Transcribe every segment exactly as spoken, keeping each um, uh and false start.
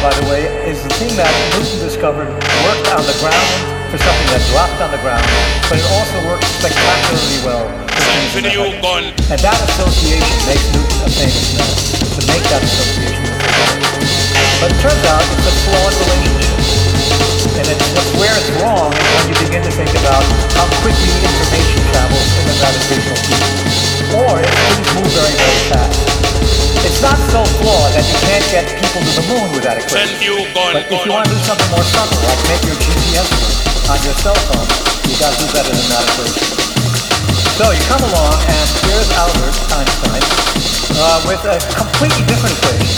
by the way, is the thing that Newton discovered worked on the ground for something that dropped on the ground, but it also worked spectacularly well. Video gone. And that association makes Newton a famous man, to make that association. But it turns out it's a flawed relationship. And it's where it's wrong is when you begin to think about how quickly information travels in the gravitational field. Or if things move very, very fast. It's not so flawed that you can't get people to the moon with that equation. But if you want to do something more subtle, like make your G P S work on your cell phone, you've got to do better than that equation. So you come along, and here's Albert Einstein uh, with a completely different equation.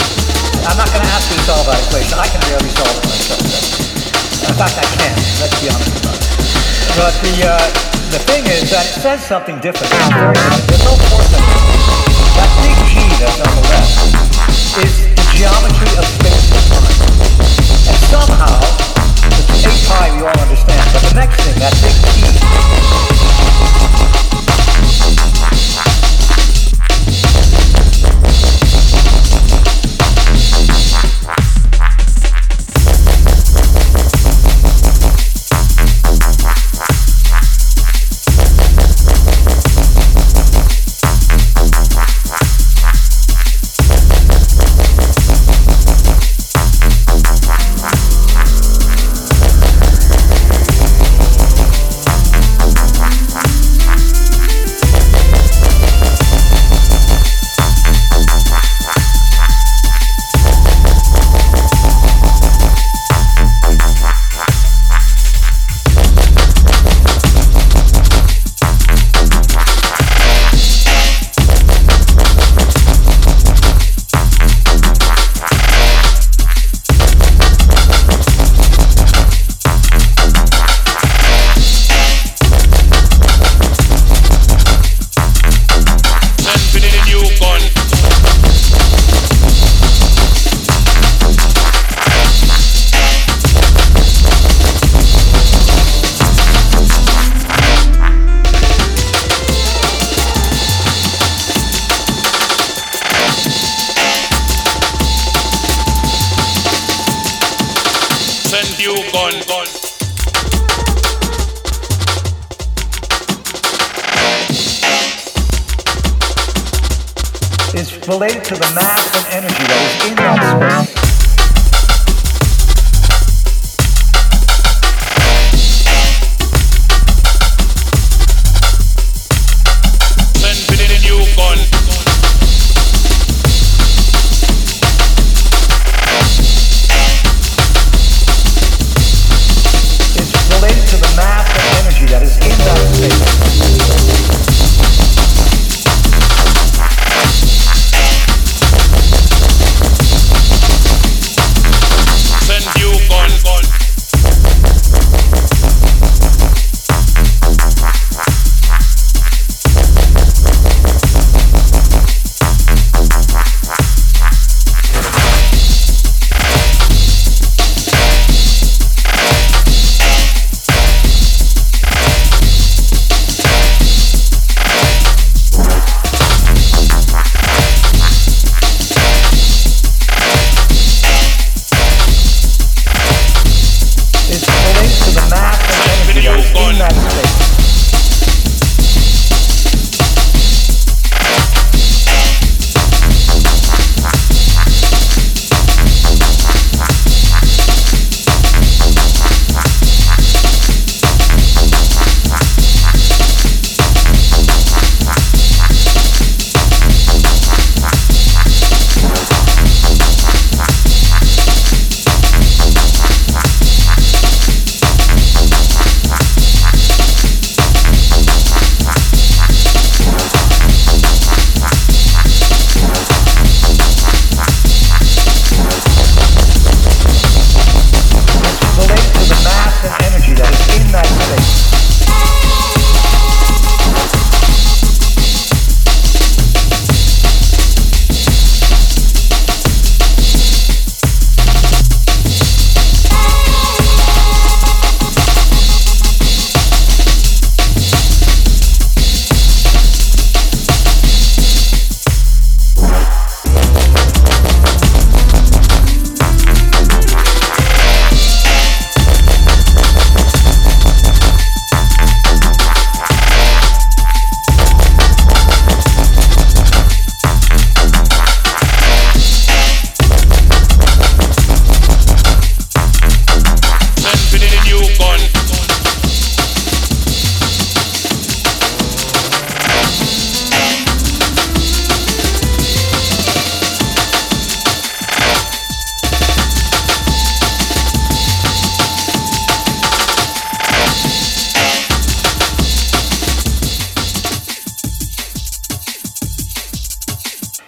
I'm not going to ask you to solve that equation. I can barely solve it myself. In fact, I can't. Let's be honest about it. But the, uh, the thing is that it says something different. There's no force in it. That big G that's on the left is the geometry of space and time. And somehow, it's eight pi we all understand, but the next thing, that big T, is related to the mass and energy that is in that space. It's related to the mass and energy that is in that space.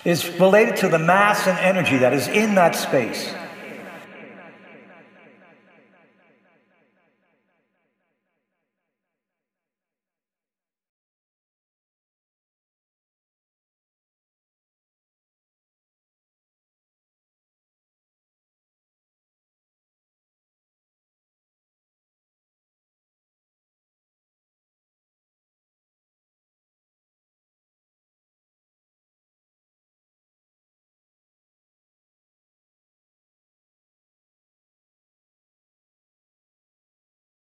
is related to the mass and energy that is in that space.